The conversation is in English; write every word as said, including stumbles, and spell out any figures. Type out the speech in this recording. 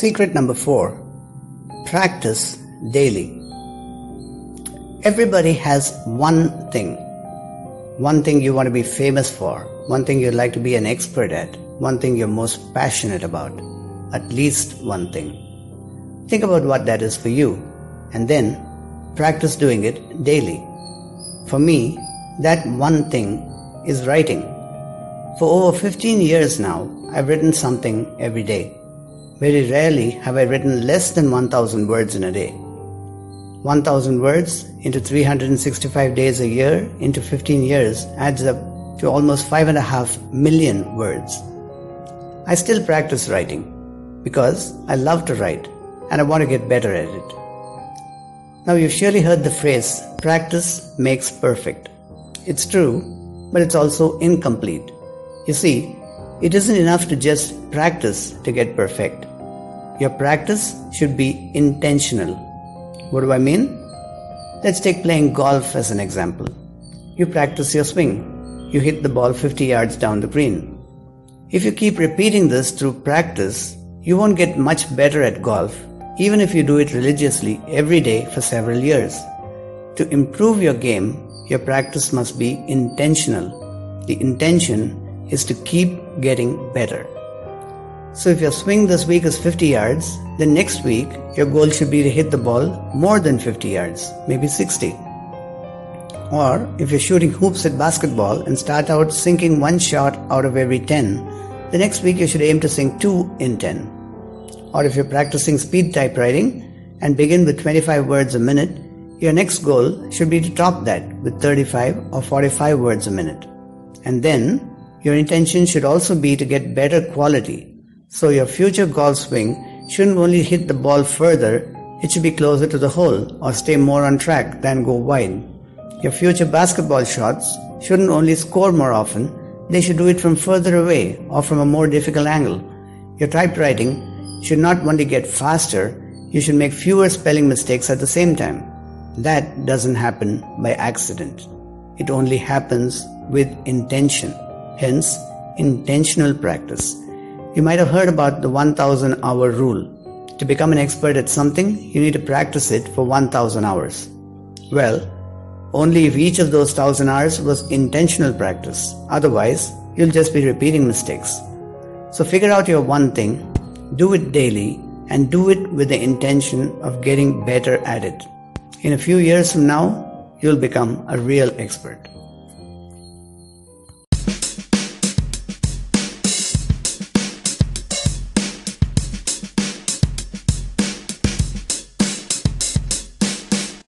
Secret number four, practice daily. Everybody has one thing, one thing you want to be famous for, one thing you'd like to be an expert at, one thing you're most passionate about, at least one thing. Think about what that is for you and then practice doing it daily. For me, that one thing is writing. For over fifteen years now, I've written something every day. Very rarely have I written less than one thousand words in a day. one thousand words into three hundred sixty-five days a year into fifteen years adds up to almost five and a half million words. I still practice writing because I love to write and I want to get better at it. Now you've surely heard the phrase, practice makes perfect. It's true, but it's also incomplete. You see, it isn't enough to just practice to get perfect. Your practice should be intentional. What do I mean? Let's take playing golf as an example. You practice your swing. You hit the ball fifty yards down the green. If you keep repeating this through practice, you won't get much better at golf, even if you do it religiously every day for several years. To improve your game, your practice must be intentional. The intention is to keep getting better. So if your swing this week is fifty yards, then next week your goal should be to hit the ball more than fifty yards, maybe sixty. Or if you're shooting hoops at basketball and start out sinking one shot out of every ten, the next week you should aim to sink two in ten. Or if you're practicing speed typewriting and begin with twenty-five words a minute, your next goal should be to top that with thirty-five or forty-five words a minute. And then your intention should also be to get better quality. So your future golf swing shouldn't only hit the ball further, it should be closer to the hole or stay more on track than go wide. Your future basketball shots shouldn't only score more often, they should do it from further away or from a more difficult angle. Your typewriting should not only get faster, you should make fewer spelling mistakes at the same time. That doesn't happen by accident. It only happens with intention. Hence, intentional practice. You might have heard about the one thousand hour rule. To become an expert at something, you need to practice it for one thousand hours. Well, only if each of those one thousand hours was intentional practice. Otherwise, you'll just be repeating mistakes. So figure out your one thing, do it daily, and do it with the intention of getting better at it. In a few years from now, you'll become a real expert.